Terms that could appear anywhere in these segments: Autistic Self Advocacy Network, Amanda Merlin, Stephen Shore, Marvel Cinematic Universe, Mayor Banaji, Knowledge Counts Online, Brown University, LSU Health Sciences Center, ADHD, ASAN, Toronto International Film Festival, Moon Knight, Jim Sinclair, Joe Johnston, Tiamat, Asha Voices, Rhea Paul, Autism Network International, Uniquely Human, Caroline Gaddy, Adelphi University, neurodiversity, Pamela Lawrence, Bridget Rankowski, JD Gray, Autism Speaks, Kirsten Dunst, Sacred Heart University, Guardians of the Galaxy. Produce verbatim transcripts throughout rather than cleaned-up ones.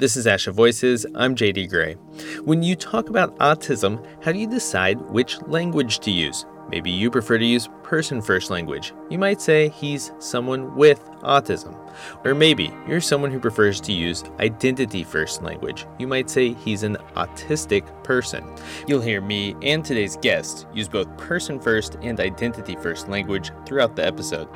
This is Asha Voices. I'm J D Gray. When you talk about autism, how do you decide which language to use? Maybe you prefer to use person-first language. You might say he's someone with autism. Or maybe you're someone who prefers to use identity-first language. You might say he's an autistic person. You'll hear me and today's guest use both person-first and identity-first language throughout the episode.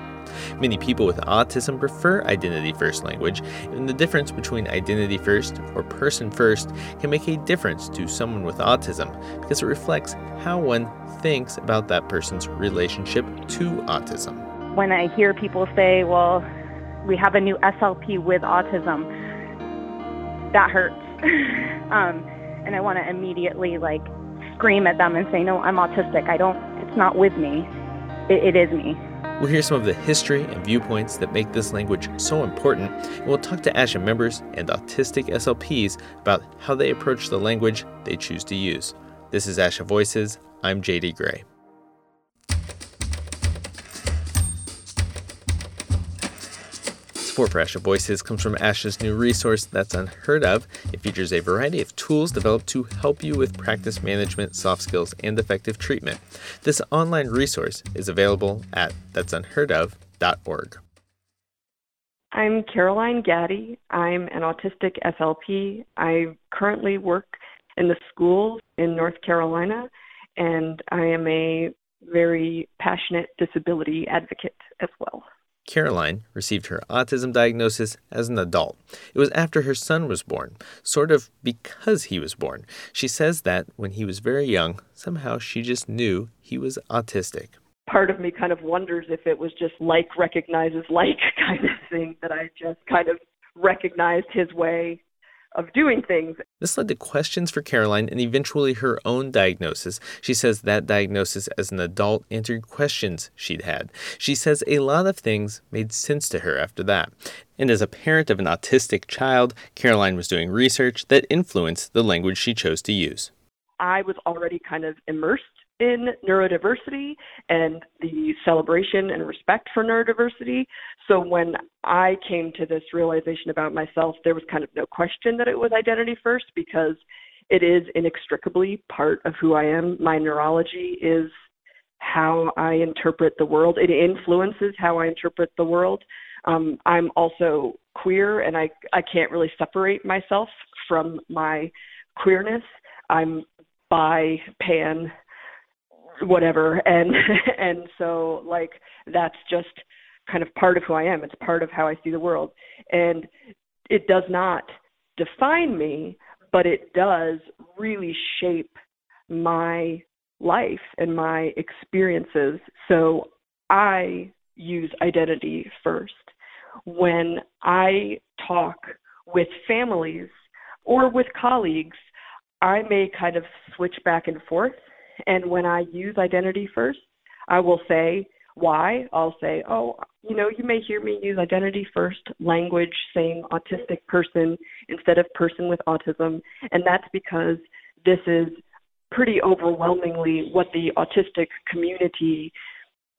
Many people with autism prefer identity-first language, and the difference between identity-first or person-first can make a difference to someone with autism because it reflects how one thinks about that person's relationship to autism. When I hear people say, well, we have a new S L P with autism, that hurts. um, and I want to immediately like scream at them and say, no, I'm autistic. I don't, it's not with me. It, it is me. We'll hear some of the history and viewpoints that make this language so important, and we'll talk to ASHA members and autistic S L Ps about how they approach the language they choose to use. This is ASHA Voices. I'm J D Gray. Support for ASHA Voices comes from ASHA's new resource, That's Unheard Of. It features a variety of tools developed to help you with practice management, soft skills, and effective treatment. This online resource is available at that's unheard of dot org. I'm Caroline Gaddy. I'm an autistic S L P. I currently work in the schools in North Carolina, and I am a very passionate disability advocate as well. Caroline received her autism diagnosis as an adult. It was after her son was born, sort of because he was born. She says that when he was very young, somehow she just knew he was autistic. Part of me kind of wonders if it was just like recognizes like kind of thing, that I just kind of recognized his way of doing things. This led to questions for Caroline and eventually her own diagnosis. She says that diagnosis as an adult answered questions she'd had. She says a lot of things made sense to her after that. And as a parent of an autistic child, Caroline was doing research that influenced the language she chose to use. I was already kind of immersed in neurodiversity and the celebration and respect for neurodiversity. So when I came to this realization about myself, there was kind of no question that it was identity first, because it is inextricably part of who I am. My neurology is how I interpret the world. It influences how I interpret the world. Um, I'm also queer, and I, I can't really separate myself from my queerness. I'm bi, pan, whatever, and and so like that's just kind of part of who I am. It's part of how I see the world, and it does not define me, but it does really shape my life and my experiences. So I use identity first when I talk with families or with colleagues. I may kind of switch back and forth. And when I use identity first, I will say why. I'll say, oh, you know, you may hear me use identity first language, saying autistic person instead of person with autism. And that's because this is pretty overwhelmingly what the autistic community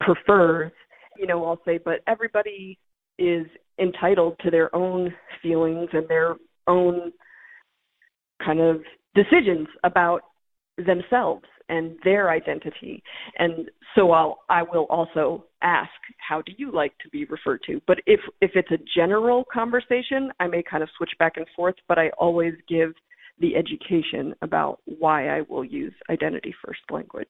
prefers. You know, I'll say, but everybody is entitled to their own feelings and their own kind of decisions about themselves and their identity. And so I'll, I will also ask, how do you like to be referred to? But if, if it's a general conversation, I may kind of switch back and forth, but I always give the education about why I will use identity first language.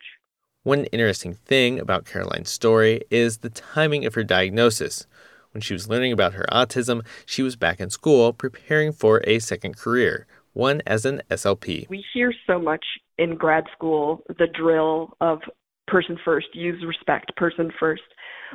One interesting thing about Caroline's story is the timing of her diagnosis. When she was learning about her autism, she was back in school preparing for a second career, one as an S L P. We hear so much in grad school, the drill of person first, use respect, person first,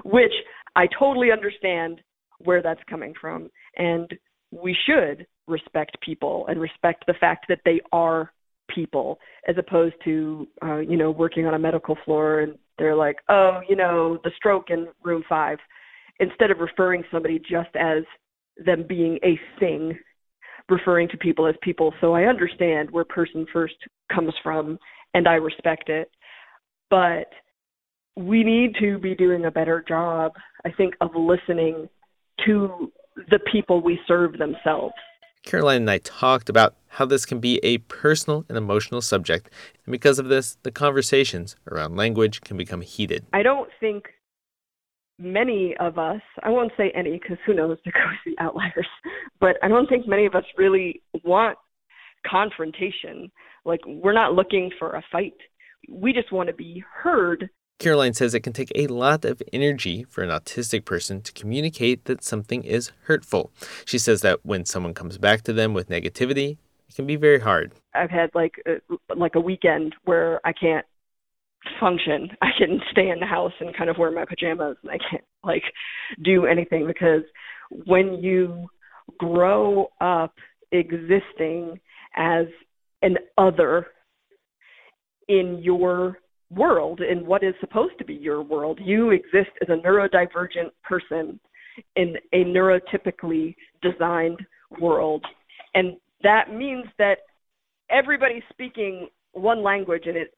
which I totally understand where that's coming from. And we should respect people and respect the fact that they are people, as opposed to, uh, you know, working on a medical floor and they're like, oh, you know, the stroke in room five, instead of referring somebody just as them being a thing, referring to people as people. So I understand where person first comes from, and I respect it. But we need to be doing a better job, I think, of listening to the people we serve themselves. Caroline and I talked about how this can be a personal and emotional subject, and because of this, the conversations around language can become heated. I don't think many of us, I won't say any because who knows, there goes the outliers, but I don't think many of us really want confrontation. Like, we're not looking for a fight. We just want to be heard. Caroline says it can take a lot of energy for an autistic person to communicate that something is hurtful. She says that when someone comes back to them with negativity, it can be very hard. I've had like a, like a weekend where I can't function. I can stay in the house and kind of wear my pajamas, and I can't like do anything, because when you grow up existing as an other in your world, in what is supposed to be your world, you exist as a neurodivergent person in a neurotypically designed world. And that means that everybody's speaking one language, and it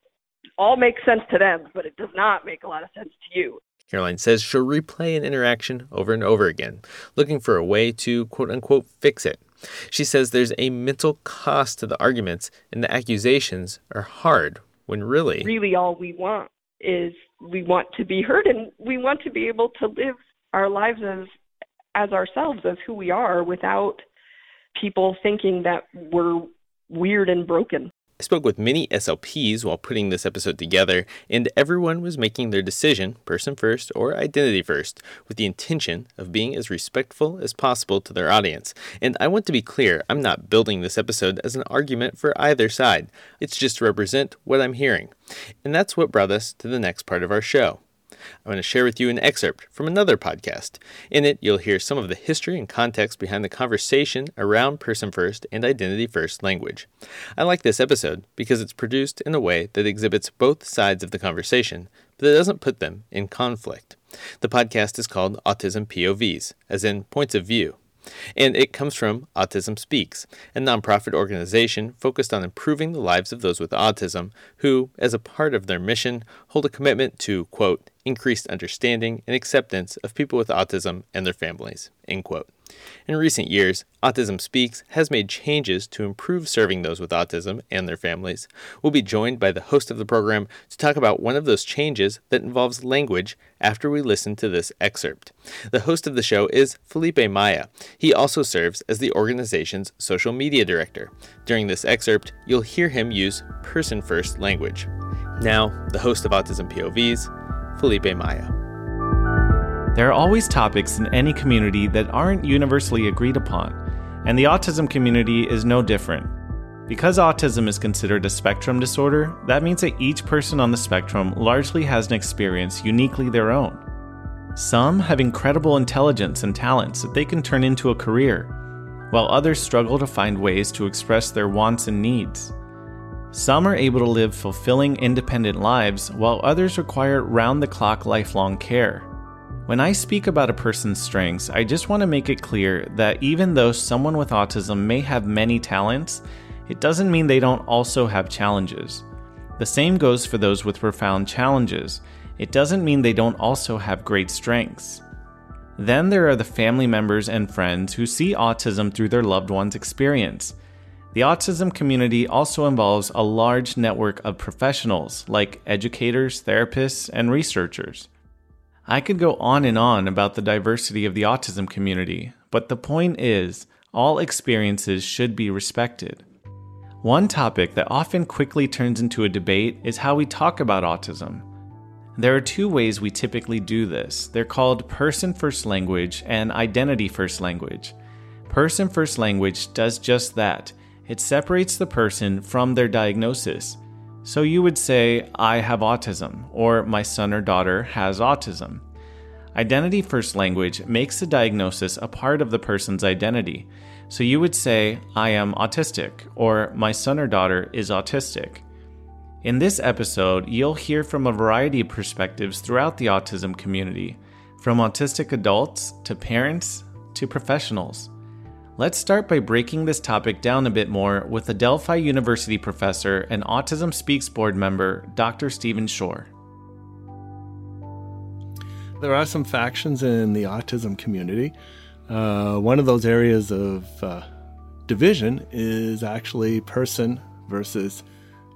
all makes sense to them, but it does not make a lot of sense to you. Caroline says she'll replay an interaction over and over again, looking for a way to, quote unquote, fix it. She says there's a mental cost to the arguments, and the accusations are hard when really... Really all we want is we want to be heard, and we want to be able to live our lives as, as ourselves, as who we are, without people thinking that we're weird and broken. I spoke with many S L Ps while putting this episode together, and everyone was making their decision, person first or identity first, with the intention of being as respectful as possible to their audience. And I want to be clear, I'm not building this episode as an argument for either side. It's just to represent what I'm hearing. And that's what brought us to the next part of our show. I'm going to share with you an excerpt from another podcast. In it, you'll hear some of the history and context behind the conversation around person-first and identity-first language. I like this episode because it's produced in a way that exhibits both sides of the conversation, but it doesn't put them in conflict. The podcast is called Autism P O Vs, as in points of view. And it comes from Autism Speaks, a nonprofit organization focused on improving the lives of those with autism who, as a part of their mission, hold a commitment to, quote, increased understanding and acceptance of people with autism and their families, end quote. In recent years, Autism Speaks has made changes to improve serving those with autism and their families. We'll be joined by the host of the program to talk about one of those changes that involves language after we listen to this excerpt. The host of the show is Felipe Maya. He also serves as the organization's social media director. During this excerpt, you'll hear him use person-first language. Now, the host of Autism P O Vs, Felipe Maya. There are always topics in any community that aren't universally agreed upon, and the autism community is no different. Because autism is considered a spectrum disorder, that means that each person on the spectrum largely has an experience uniquely their own. Some have incredible intelligence and talents that they can turn into a career, while others struggle to find ways to express their wants and needs. Some are able to live fulfilling, independent lives, while others require round-the-clock lifelong care. When I speak about a person's strengths, I just want to make it clear that even though someone with autism may have many talents, it doesn't mean they don't also have challenges. The same goes for those with profound challenges. It doesn't mean they don't also have great strengths. Then there are the family members and friends who see autism through their loved one's experience. The autism community also involves a large network of professionals like educators, therapists, and researchers. I could go on and on about the diversity of the autism community, but the point is, all experiences should be respected. One topic that often quickly turns into a debate is how we talk about autism. There are two ways we typically do this. They're called person-first language and identity-first language. Person-first language does just that. It separates the person from their diagnosis. So you would say, I have autism, or my son or daughter has autism. Identity-first language makes the diagnosis a part of the person's identity. So you would say, I am autistic, or my son or daughter is autistic. In this episode, you'll hear from a variety of perspectives throughout the autism community, from autistic adults to parents to professionals. Let's start by breaking this topic down a bit more with Adelphi University professor and Autism Speaks board member, Doctor Stephen Shore. There are some factions in the autism community. Uh, one of those areas of uh, division is actually person versus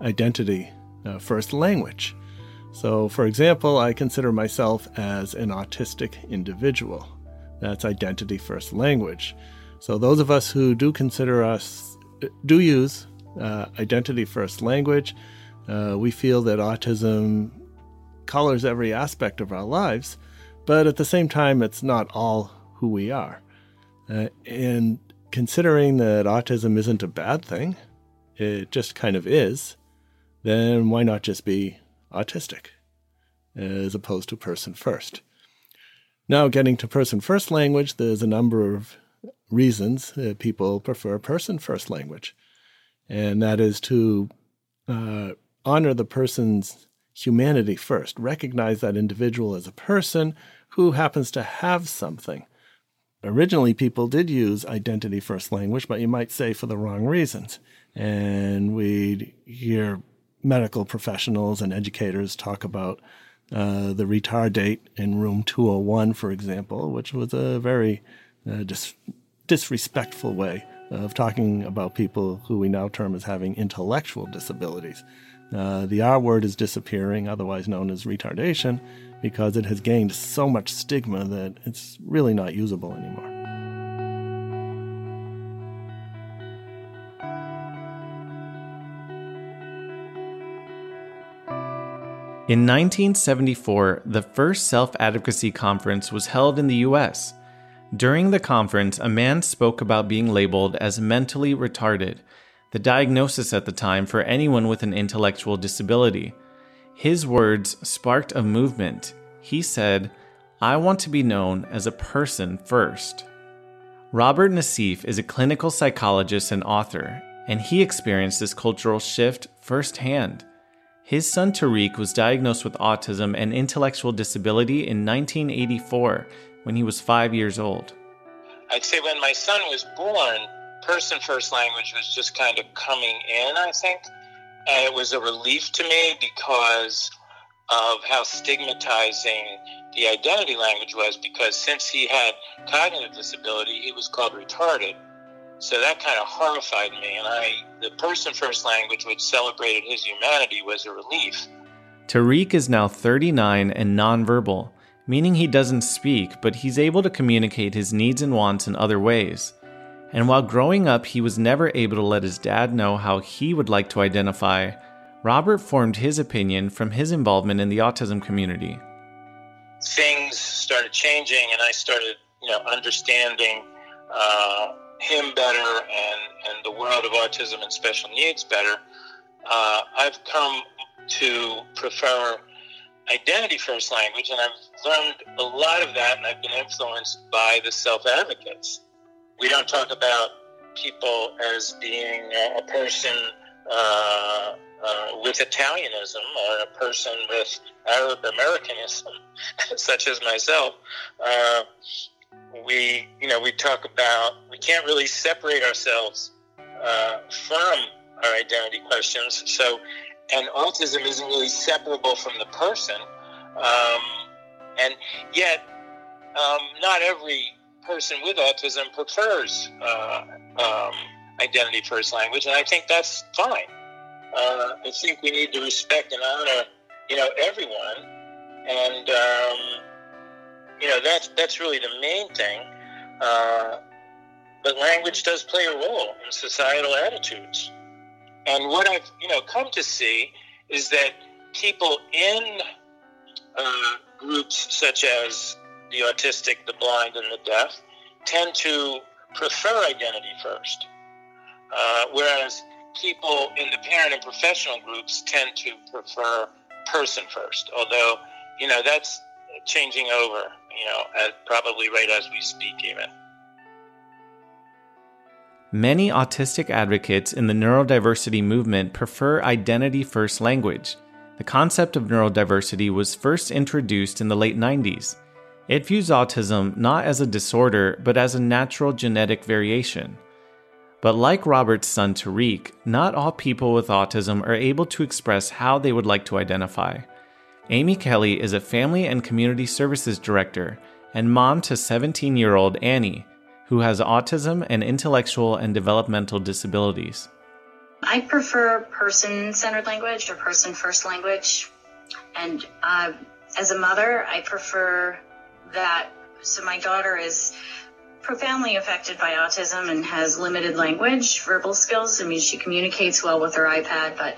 identity, uh, first language. So, for example, I consider myself as an autistic individual. That's identity first language. So those of us who do consider us, do use uh, identity first language, uh, we feel that autism colors every aspect of our lives, but at the same time, it's not all who we are. Uh, and considering that autism isn't a bad thing, it just kind of is, then why not just be autistic as opposed to person first? Now, getting to person first language, there's a number of reasons that people prefer person first language, and that is to uh, honor the person's humanity first, recognize that individual as a person who happens to have something. Originally, people did use identity first language, but you might say for the wrong reasons. And we hear medical professionals and educators talk about uh, the retardate in room two oh one, for example, which was a very uh, dis- disrespectful way of talking about people who we now term as having intellectual disabilities. Uh, the R word is disappearing, otherwise known as retardation, because it has gained so much stigma that it's really not usable anymore. In nineteen seventy-four, the first self-advocacy conference was held in the U S. During the conference, a man spoke about being labeled as mentally retarded, the diagnosis at the time for anyone with an intellectual disability. His words sparked a movement. He said, "I want to be known as a person first." Robert Nassif is a clinical psychologist and author, and he experienced this cultural shift firsthand. His son Tariq was diagnosed with autism and intellectual disability in nineteen eighty-four when he was five years old. I'd say when my son was born, person first language was just kind of coming in, I think, and it was a relief to me because of how stigmatizing the identity language was, because since he had cognitive disability, he was called retarded. So that kind of horrified me, and I, the person first language which celebrated his humanity was a relief. Tariq is now thirty-nine and nonverbal, meaning he doesn't speak, but he's able to communicate his needs and wants in other ways. And while growing up, he was never able to let his dad know how he would like to identify. Robert formed his opinion from his involvement in the autism community. Things started changing, and I started, you know, understanding uh, him better and, and the world of autism and special needs better. Uh, I've come to prefer identity-first language, and I've learned a lot of that, and I've been influenced by the self-advocates. We don't talk about people as being a person uh, uh, with Italianism or a person with Arab Americanism, such as myself. Uh, we, you know, we talk about, we can't really separate ourselves uh, from our identity questions. So, and autism isn't really separable from the person. Um, and yet, um, not every person with autism prefers uh, um, identity first language, and I think that's fine. Uh, I think we need to respect and honor, you know, everyone, and um, you know that's that's really the main thing. Uh, but language does play a role in societal attitudes, and what I've you know come to see is that people in uh, groups such as the autistic, the blind, and the deaf tend to prefer identity first, uh, whereas people in the parent and professional groups tend to prefer person first, although, you know, that's changing over, you know, at probably right as we speak even. Many autistic advocates in the neurodiversity movement prefer identity first language. The concept of neurodiversity was first introduced in the late nineties. It views autism not as a disorder, but as a natural genetic variation. But like Robert's son Tariq, not all people with autism are able to express how they would like to identify. Amy Kelly is a family and community services director and mom to seventeen-year-old Annie. who has autism and intellectual and developmental disabilities. I prefer person-centered language or person-first language. And uh, as a mother, I prefer that. So my daughter is profoundly affected by autism and has limited language, verbal skills. I mean, she communicates well with her iPad, but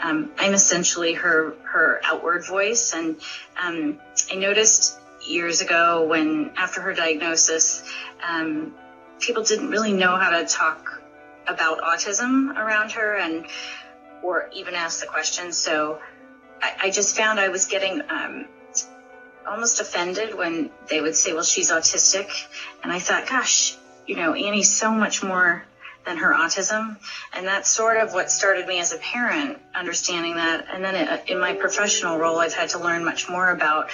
um, I'm essentially her her outward voice. And um, I noticed years ago when, after her diagnosis, um, people didn't really know how to talk about autism around her and or even ask the question. So I, I just found I was getting um, almost offended when they would say, well, she's autistic. And I thought, gosh, you know, Annie's so much more than her autism. And that's sort of what started me as a parent, understanding that. And then in my professional role, I've had to learn much more about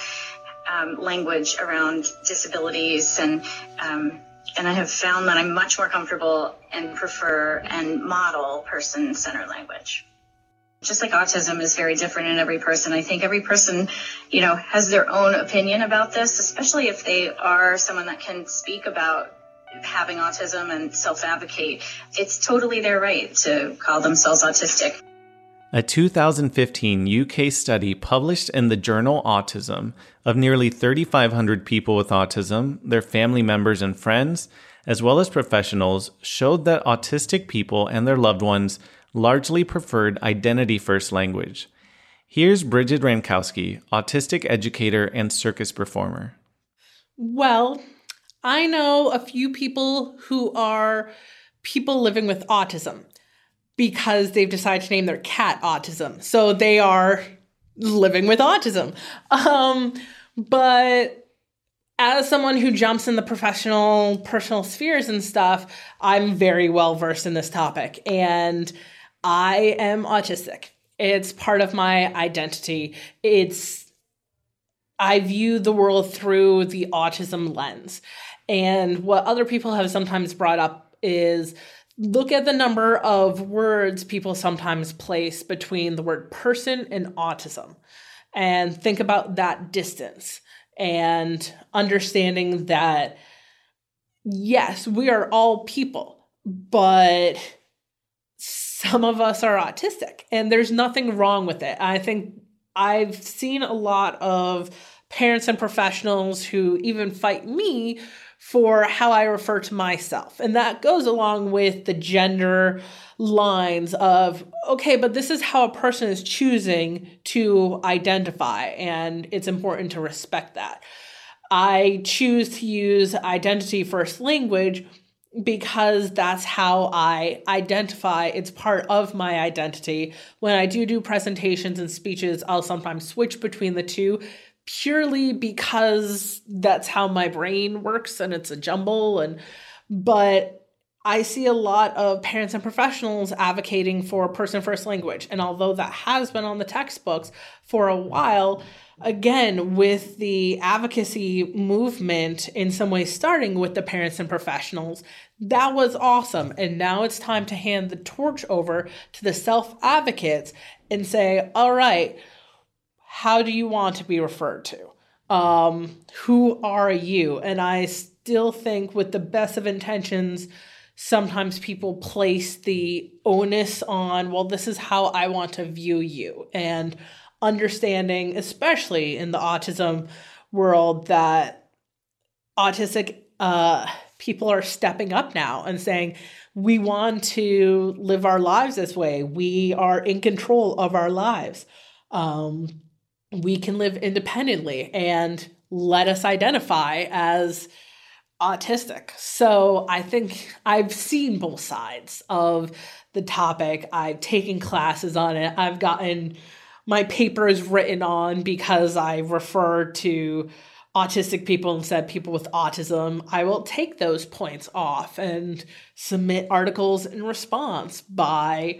um, language around disabilities. And um, and I have found that I'm much more comfortable and prefer and model person-centered language. Just like autism is very different in every person, I think every person, you know, has their own opinion about this, especially if they are someone that can speak about having autism and self-advocate. It's totally their right to call themselves autistic. A two thousand fifteen U K study published in the journal Autism of nearly three thousand five hundred people with autism, their family members and friends, as well as professionals, showed that autistic people and their loved ones largely preferred identity-first language. Here's Bridget Rankowski, autistic educator and circus performer. Well, I know a few people who are people living with autism because they've decided to name their cat autism. So they are living with autism. Um, but as someone who jumps in the professional, personal spheres and stuff, I'm very well versed in this topic. And I am autistic. It's part of my identity. It's, I view the world through the autism lens. And what other people have sometimes brought up is look at the number of words people sometimes place between the word person and autism, and think about that distance and understanding that, yes, we are all people, but some of us are autistic, and there's nothing wrong with it. I think I've seen a lot of parents and professionals who even fight me for how I refer to myself. And that goes along with the gender lines of, okay, but this is how a person is choosing to identify, and it's important to respect that. I choose to use identity-first language because that's how I identify. It's part of my identity. When I do do presentations and speeches, I'll sometimes switch between the two purely because that's how my brain works, and it's a jumble. And but I see a lot of parents and professionals advocating for person-first language. And although that has been on the textbooks for a while, again, with the advocacy movement in some ways starting with the parents and professionals, that was awesome. And now it's time to hand the torch over to the self-advocates and say, all right, how do you want to be referred to? Um, who are you? And I still think with the best of intentions, sometimes people place the onus on, well, this is how I want to view you. And understanding, especially in the autism world, that autistic uh, people are stepping up now and saying, we want to live our lives this way. We are in control of our lives. Um, we can live independently, and let us identify as autistic. So I think I've seen both sides of the topic. I've taken classes on it. I've gotten my paper is written on because I refer to autistic people and said people with autism. I will take those points off and submit articles in response by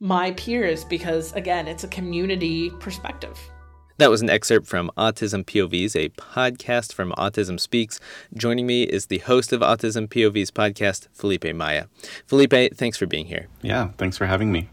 my peers because, again, it's a community perspective. That was an excerpt from Autism P O Vs, a podcast from Autism Speaks. Joining me is the host of Autism P O Vs podcast, Felipe Maya. Felipe, thanks for being here. Yeah, thanks for having me.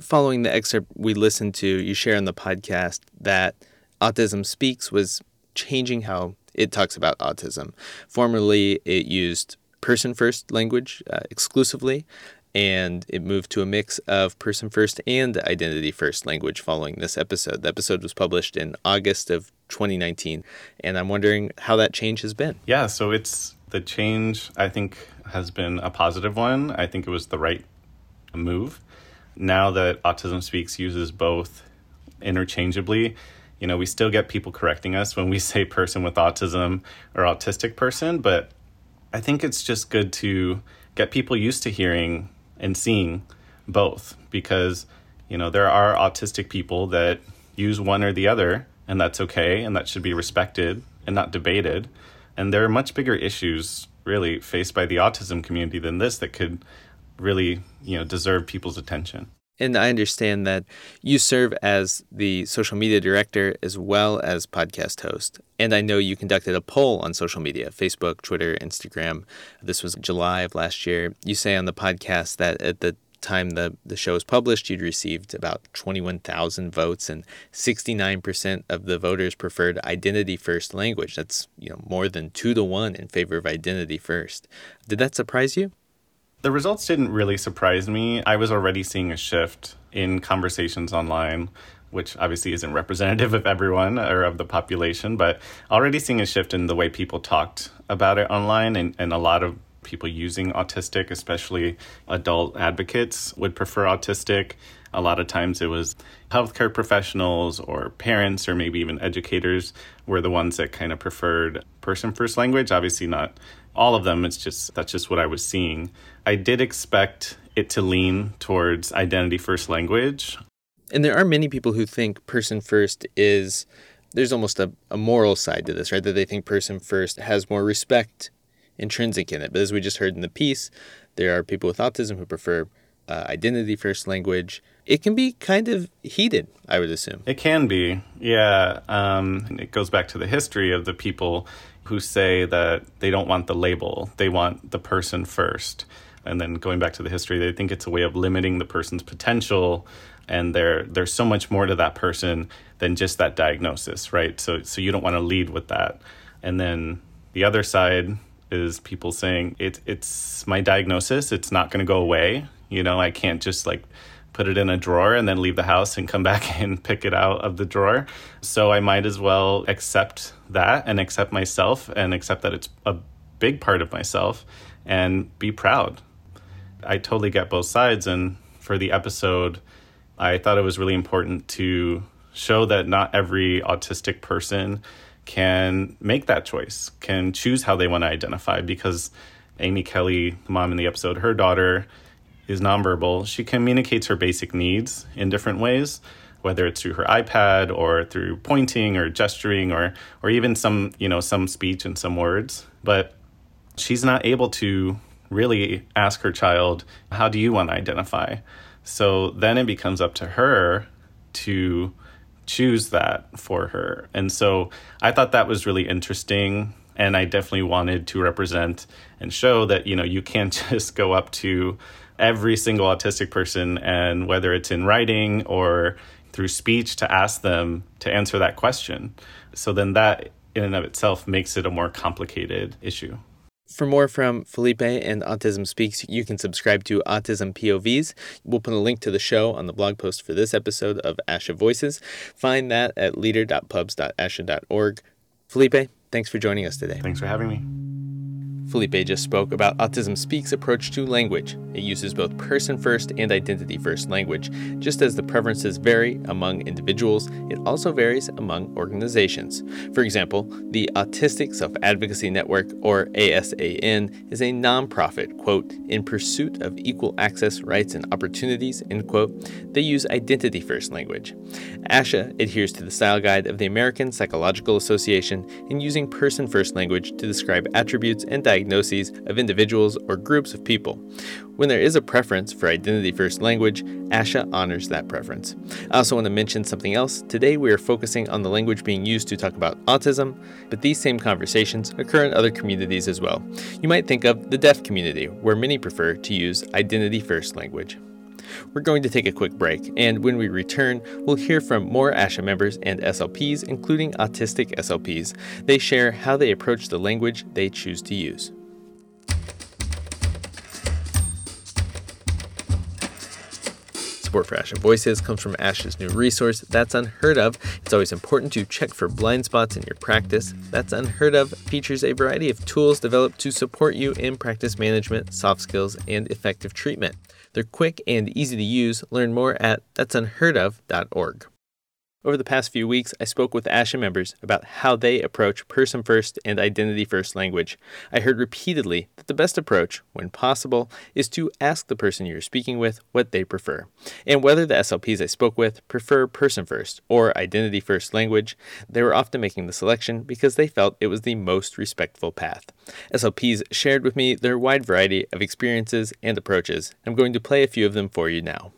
Following the excerpt we listened to, you share on the podcast that Autism Speaks was changing how it talks about autism. Formerly, it used person-first language uh, exclusively, and it moved to a mix of person-first and identity-first language following this episode. The episode was published in August of twenty nineteen, and I'm wondering how that change has been. Yeah, so it's the change, I think, has been a positive one. I think it was the right move. Now that Autism Speaks uses both interchangeably, you know, we still get people correcting us when we say person with autism or autistic person, but I think it's just good to get people used to hearing and seeing both, because, you know, there are autistic people that use one or the other, and that's okay, and that should be respected and not debated. And there are much bigger issues really faced by the autism community than this that could really, you know, deserve people's attention. And I understand that you serve as the social media director as well as podcast host. And I know you conducted a poll on social media, Facebook, Twitter, Instagram. This was July of last year. You say on the podcast that at the time the, the show was published, you'd received about twenty-one thousand votes, and sixty-nine percent of the voters preferred identity first language. That's, you know, more than two to one in favor of identity first. Did that surprise you? The results didn't really surprise me. I was already seeing a shift in conversations online, which obviously isn't representative of everyone or of the population, but already seeing a shift in the way people talked about it online, and, and a lot of people using autistic, especially adult advocates, would prefer autistic. A lot of times it was healthcare professionals or parents or maybe even educators were the ones that kind of preferred person-first language. Obviously not all of them. It's just, that's just what I was seeing. I did expect it to lean towards identity first language. And there are many people who think person first is, there's almost a, a moral side to this, right? That they think person first has more respect intrinsic in it. But as we just heard in the piece, there are people with autism who prefer uh, identity first language. It can be kind of heated, I would assume. It can be, yeah. Um, it goes back to the history of the people who say that they don't want the label, they want the person first. And then going back to the history, they think it's a way of limiting the person's potential, and there there's so much more to that person than just that diagnosis, right? So so you don't want to lead with that. And then the other side is people saying, it, it's my diagnosis, it's not going to go away. You know, I can't just like put it in a drawer and then leave the house and come back and pick it out of the drawer. So I might as well accept that and accept myself and accept that it's a big part of myself and be proud. I totally get both sides. And for the episode, I thought it was really important to show that not every autistic person can make that choice, can choose how they want to identify, because Amy Kelly, the mom in the episode, her daughter is nonverbal. She communicates her basic needs in different ways, whether it's through her iPad or through pointing or gesturing or or even some, you know, some speech and some words. But she's not able to really ask her child, how do you want to identify? So then it becomes up to her to choose that for her. And so I thought that was really interesting. And I definitely wanted to represent and show that, you know, you can't just go up to every single autistic person, and whether it's in writing or through speech, to ask them to answer that question. So then that in and of itself makes it a more complicated issue. For more from Felipe and Autism Speaks, you can subscribe to Autism P O Vs. We'll put a link to the show on the blog post for this episode of Asha Voices. Find that at leader dot pubs dot asha dot org. Felipe, thanks for joining us today. Thanks for having me. Felipe just spoke about Autism Speaks' approach to language. It uses both person-first and identity-first language. Just as the preferences vary among individuals, it also varies among organizations. For example, the Autistic Self Advocacy Network, or A S A N, is a nonprofit, quote, in pursuit of equal access, rights, and opportunities, end quote. They use identity-first language. ASHA adheres to the style guide of the American Psychological Association in using person-first language to describe attributes and diagnoses of individuals or groups of people. When there is a preference for identity-first language, ASHA honors that preference. I also want to mention something else. Today we are focusing on the language being used to talk about autism, but these same conversations occur in other communities as well. You might think of the deaf community, where many prefer to use identity-first language. We're going to take a quick break, and when we return, we'll hear from more ASHA members and S L Ps, including autistic S L Ps. They share how they approach the language they choose to use. Support for Asha Voices comes from Asha's new resource, That's Unheard Of. It's always important to check for blind spots in your practice. That's Unheard Of features a variety of tools developed to support you in practice management, soft skills, and effective treatment. They're quick and easy to use. Learn more at that's unheard of dot org. Over the past few weeks, I spoke with Asha members about how they approach person-first and identity-first language. I heard repeatedly that the best approach, when possible, is to ask the person you're speaking with what they prefer, and whether the S L Ps I spoke with prefer person-first or identity-first language. They were often making the selection because they felt it was the most respectful path. S L Ps shared with me their wide variety of experiences and approaches. I'm going to play a few of them for you now.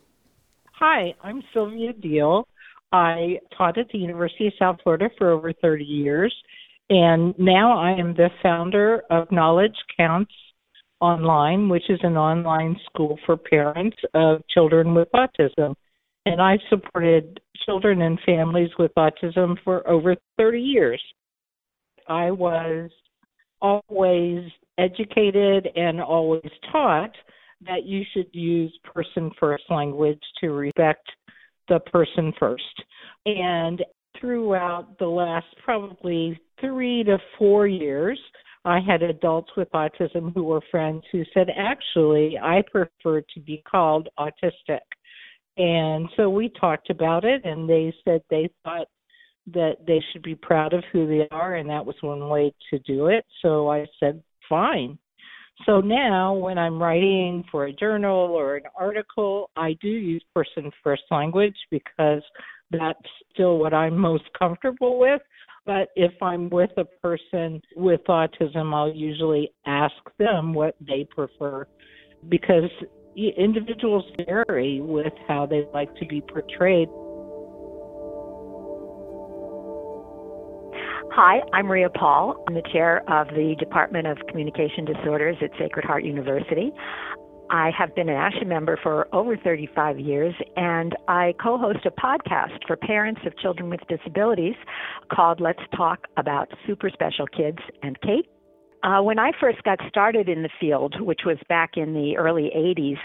Hi, I'm Sylvia Deal. I taught at the University of South Florida for over thirty years, and now I am the founder of Knowledge Counts Online, which is an online school for parents of children with autism. And I've supported children and families with autism for over thirty years. I was always educated and always taught that you should use person-first language to respect the person first. And throughout the last probably three to four years, I had adults with autism who were friends who said, actually, I prefer to be called autistic. And so we talked about it, and they said they thought that they should be proud of who they are, and that was one way to do it. So I said, fine. So now when I'm writing for a journal or an article, I do use person-first language because that's still what I'm most comfortable with. But if I'm with a person with autism, I'll usually ask them what they prefer, because individuals vary with how they like to be portrayed. Hi, I'm Rhea Paul. I'm the chair of the Department of Communication Disorders at Sacred Heart University. I have been an Asha member for over thirty-five years, and I co-host a podcast for parents of children with disabilities called Let's Talk About Super Special Kids and Kate. Uh, when I first got started in the field, which was back in the early eighties,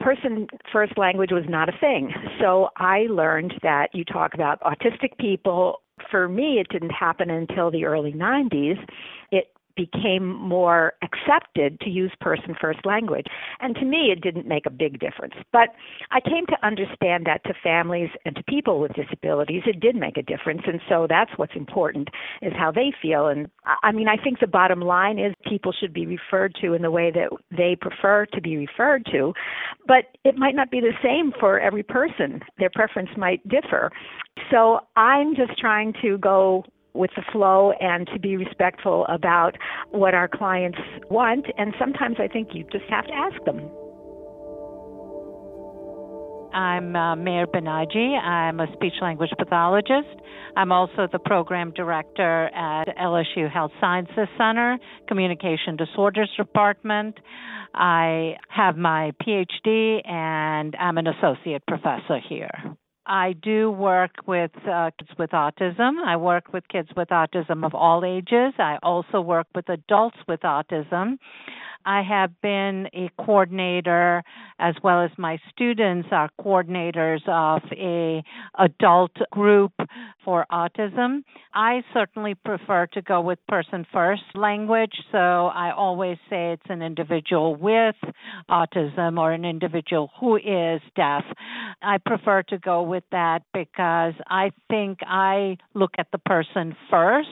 person-first language was not a thing. So I learned that you talk about autistic people. For me, it didn't happen until the early nineties. It became more accepted to use person-first language. And to me, it didn't make a big difference. But I came to understand that to families and to people with disabilities, it did make a difference. And so that's what's important, is how they feel. And I mean, I think the bottom line is people should be referred to in the way that they prefer to be referred to. But it might not be the same for every person. Their preference might differ. So I'm just trying to go with the flow and to be respectful about what our clients want. And sometimes I think you just have to ask them. I'm uh, Mayor Banaji. I'm a speech-language pathologist. I'm also the program director at L S U Health Sciences Center, Communication Disorders Department. I have my P H D, and I'm an associate professor here. I do work with uh, kids with autism. I work with kids with autism of all ages. I also work with adults with autism. I have been a coordinator, as well as my students are coordinators of a adult group for autism. I certainly prefer to go with person-first language, so I always say it's an individual with autism or an individual who is deaf. I prefer to go with that because I think I look at the person first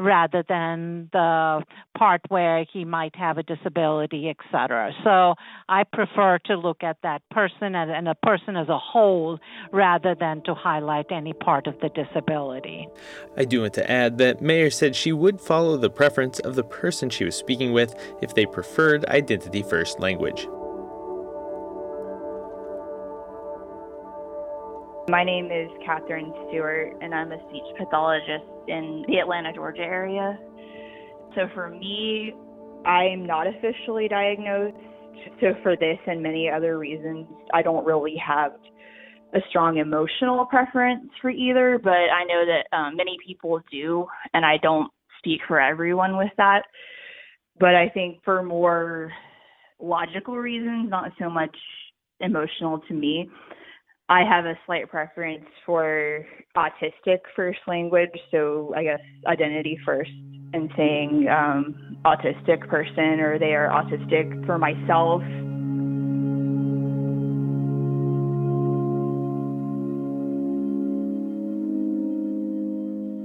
rather than the part where he might have a disability, et cetera. So I prefer to look at that person and a person as a whole rather than to highlight any part of the disability. I do want to add that Mayer said she would follow the preference of the person she was speaking with if they preferred identity-first language. My name is Katherine Stewart, and I'm a speech pathologist in the Atlanta, Georgia area. So for me, I am not officially diagnosed, so for this and many other reasons, I don't really have a strong emotional preference for either, but I know that um, many people do, and I don't speak for everyone with that. But I think for more logical reasons, not so much emotional to me, I have a slight preference for autistic first language, so I guess identity first and saying um, autistic person or they are autistic for myself.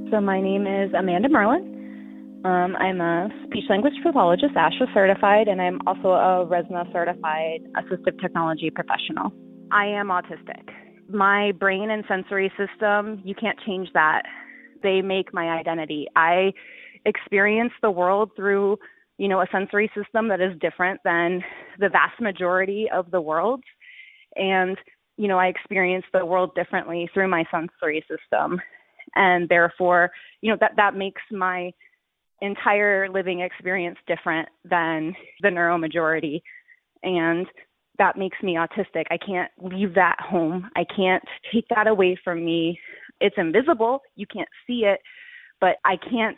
So my name is Amanda Merlin. Um, I'm a speech-language pathologist, ASHA certified, and I'm also a RESNA certified assistive technology professional. I am autistic. My brain and sensory system, you can't change that. They make my identity. I experience the world through, you know, a sensory system that is different than the vast majority of the world. And, you know, I experience the world differently through my sensory system. And therefore, you know, that, that makes my entire living experience different than the neuromajority. And that makes me autistic. I can't leave that home. I can't take that away from me. It's invisible. You can't see it, but I can't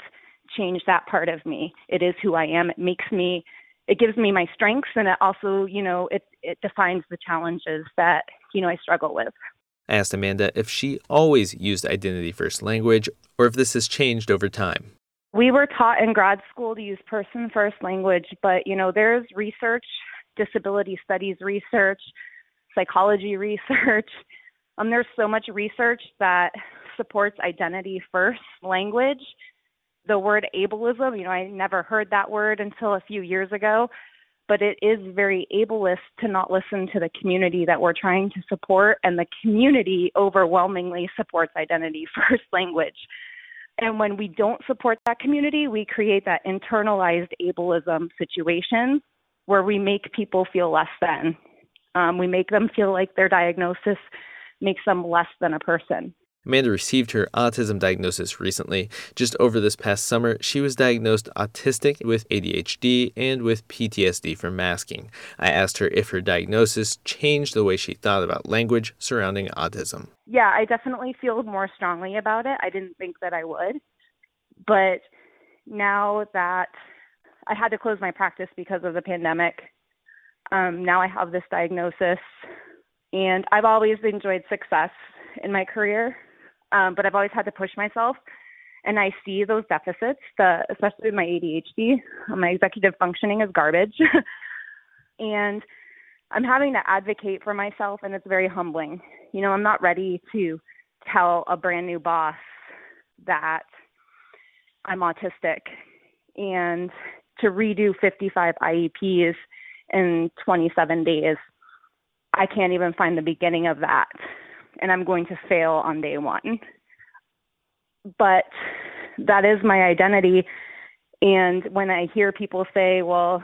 change that part of me. It is who I am. It makes me, it gives me my strengths. And it also, you know, it, it defines the challenges that, you know, I struggle with. I asked Amanda if she always used identity first language or if this has changed over time. We were taught in grad school to use person first language, but, you know, there's research, disability studies research, psychology research. Um, there's so much research that supports identity first language. The word ableism, you know, I never heard that word until a few years ago, but it is very ableist to not listen to the community that we're trying to support, and the community overwhelmingly supports identity first language. And when we don't support that community, we create that internalized ableism situation where we make people feel less than. Um, we make them feel like their diagnosis makes them less than a person. Amanda received her autism diagnosis recently. Just over this past summer, she was diagnosed autistic with A D H D and with P T S D from masking. I asked her if her diagnosis changed the way she thought about language surrounding autism. Yeah, I definitely feel more strongly about it. I didn't think that I would. But now that I had to close my practice because of the pandemic, um, now I have this diagnosis. And I've always enjoyed success in my career. Um, but I've always had to push myself, and I see those deficits, the, especially with my A D H D. My executive functioning is garbage, and I'm having to advocate for myself, and it's very humbling. You know, I'm not ready to tell a brand new boss that I'm autistic, and to redo fifty-five I E Ps in twenty-seven days, I can't even find the beginning of that. And I'm going to fail on day one. But that is my identity. And when I hear people say, well,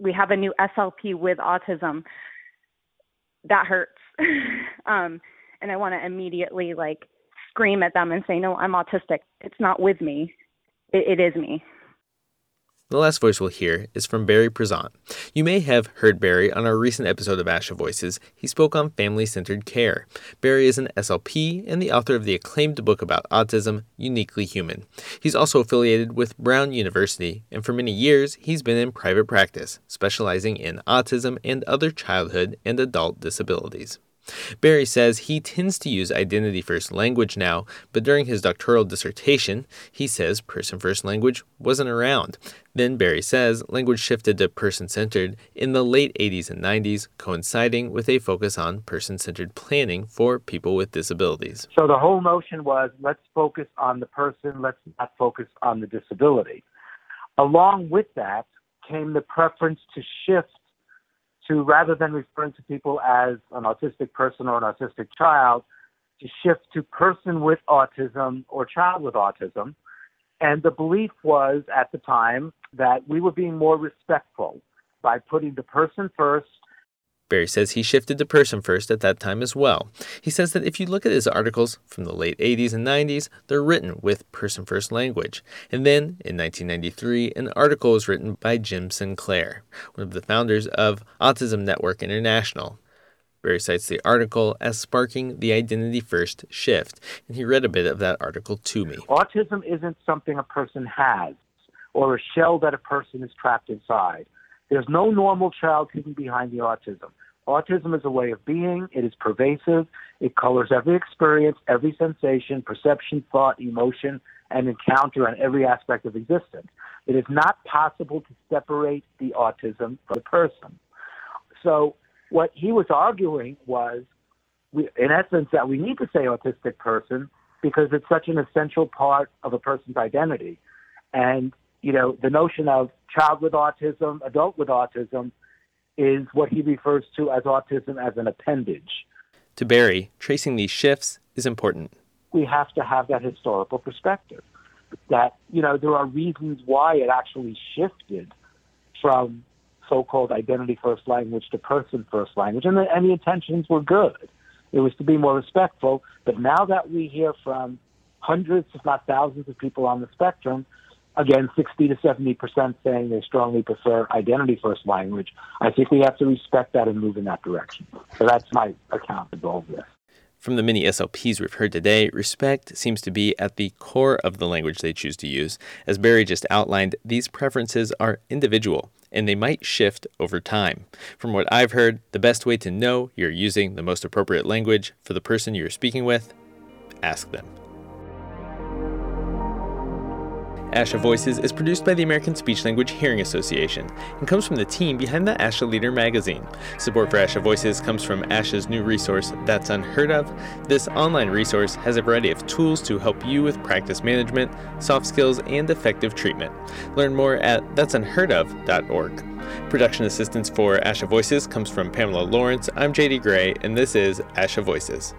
we have a new S L P with autism, that hurts. um, and I want to immediately like scream at them and say, no, I'm autistic. It's not with me. It, it is me. The last voice we'll hear is from Barry Prizant. You may have heard Barry on our recent episode of Asha Voices. He spoke on family-centered care. Barry is an S L P and the author of the acclaimed book about autism, Uniquely Human. He's also affiliated with Brown University, and for many years, he's been in private practice, specializing in autism and other childhood and adult disabilities. Barry says he tends to use identity-first language now, but during his doctoral dissertation, he says person-first language wasn't around. Then Barry says language shifted to person-centered in the late eighties and nineties, coinciding with a focus on person-centered planning for people with disabilities. So the whole notion was, let's focus on the person, let's not focus on the disability. Along with that came the preference to shift to, rather than referring to people as an autistic person or an autistic child, to shift to person with autism or child with autism. And the belief was at the time that we were being more respectful by putting the person first. Barry says he shifted to person first at that time as well. He says that if you look at his articles from the late eighties and nineties, they're written with person first language. And then in nineteen ninety-three, an article was written by Jim Sinclair, one of the founders of Autism Network International. Barry cites the article as sparking the identity first shift, and he read a bit of that article to me. Autism isn't something a person has or a shell that a person is trapped inside. There's no normal child hidden behind the autism. Autism is a way of being. It is pervasive. It colors every experience, every sensation, perception, thought, emotion, and encounter on every aspect of existence. It is not possible to separate the autism from the person. So what he was arguing was, we, in essence, that we need to say autistic person because it's such an essential part of a person's identity. And, you know, the notion of child with autism, adult with autism, is what he refers to as autism as an appendage. To Barry, tracing these shifts is important. We have to have that historical perspective that, you know, there are reasons why it actually shifted from so-called identity-first language to person-first language, and the, and the intentions were good. It was to be more respectful, but now that we hear from hundreds, if not thousands, of people on the spectrum, again, sixty to seventy percent saying they strongly prefer identity-first language. I think we have to respect that and move in that direction. So that's my account of all of this. From the many S L Ps we've heard today, respect seems to be at the core of the language they choose to use. As Barry just outlined, these preferences are individual, and they might shift over time. From what I've heard, the best way to know you're using the most appropriate language for the person you're speaking with, ask them. Asha Voices is produced by the American Speech Language Hearing Association and comes from the team behind the Asha Leader magazine. Support for Asha Voices comes from Asha's new resource, That's Unheard Of. This online resource has a variety of tools to help you with practice management, soft skills, and effective treatment. Learn more at that's unheard of dot org. Production assistance for Asha Voices comes from Pamela Lawrence. I'm J D Gray, and this is Asha Voices.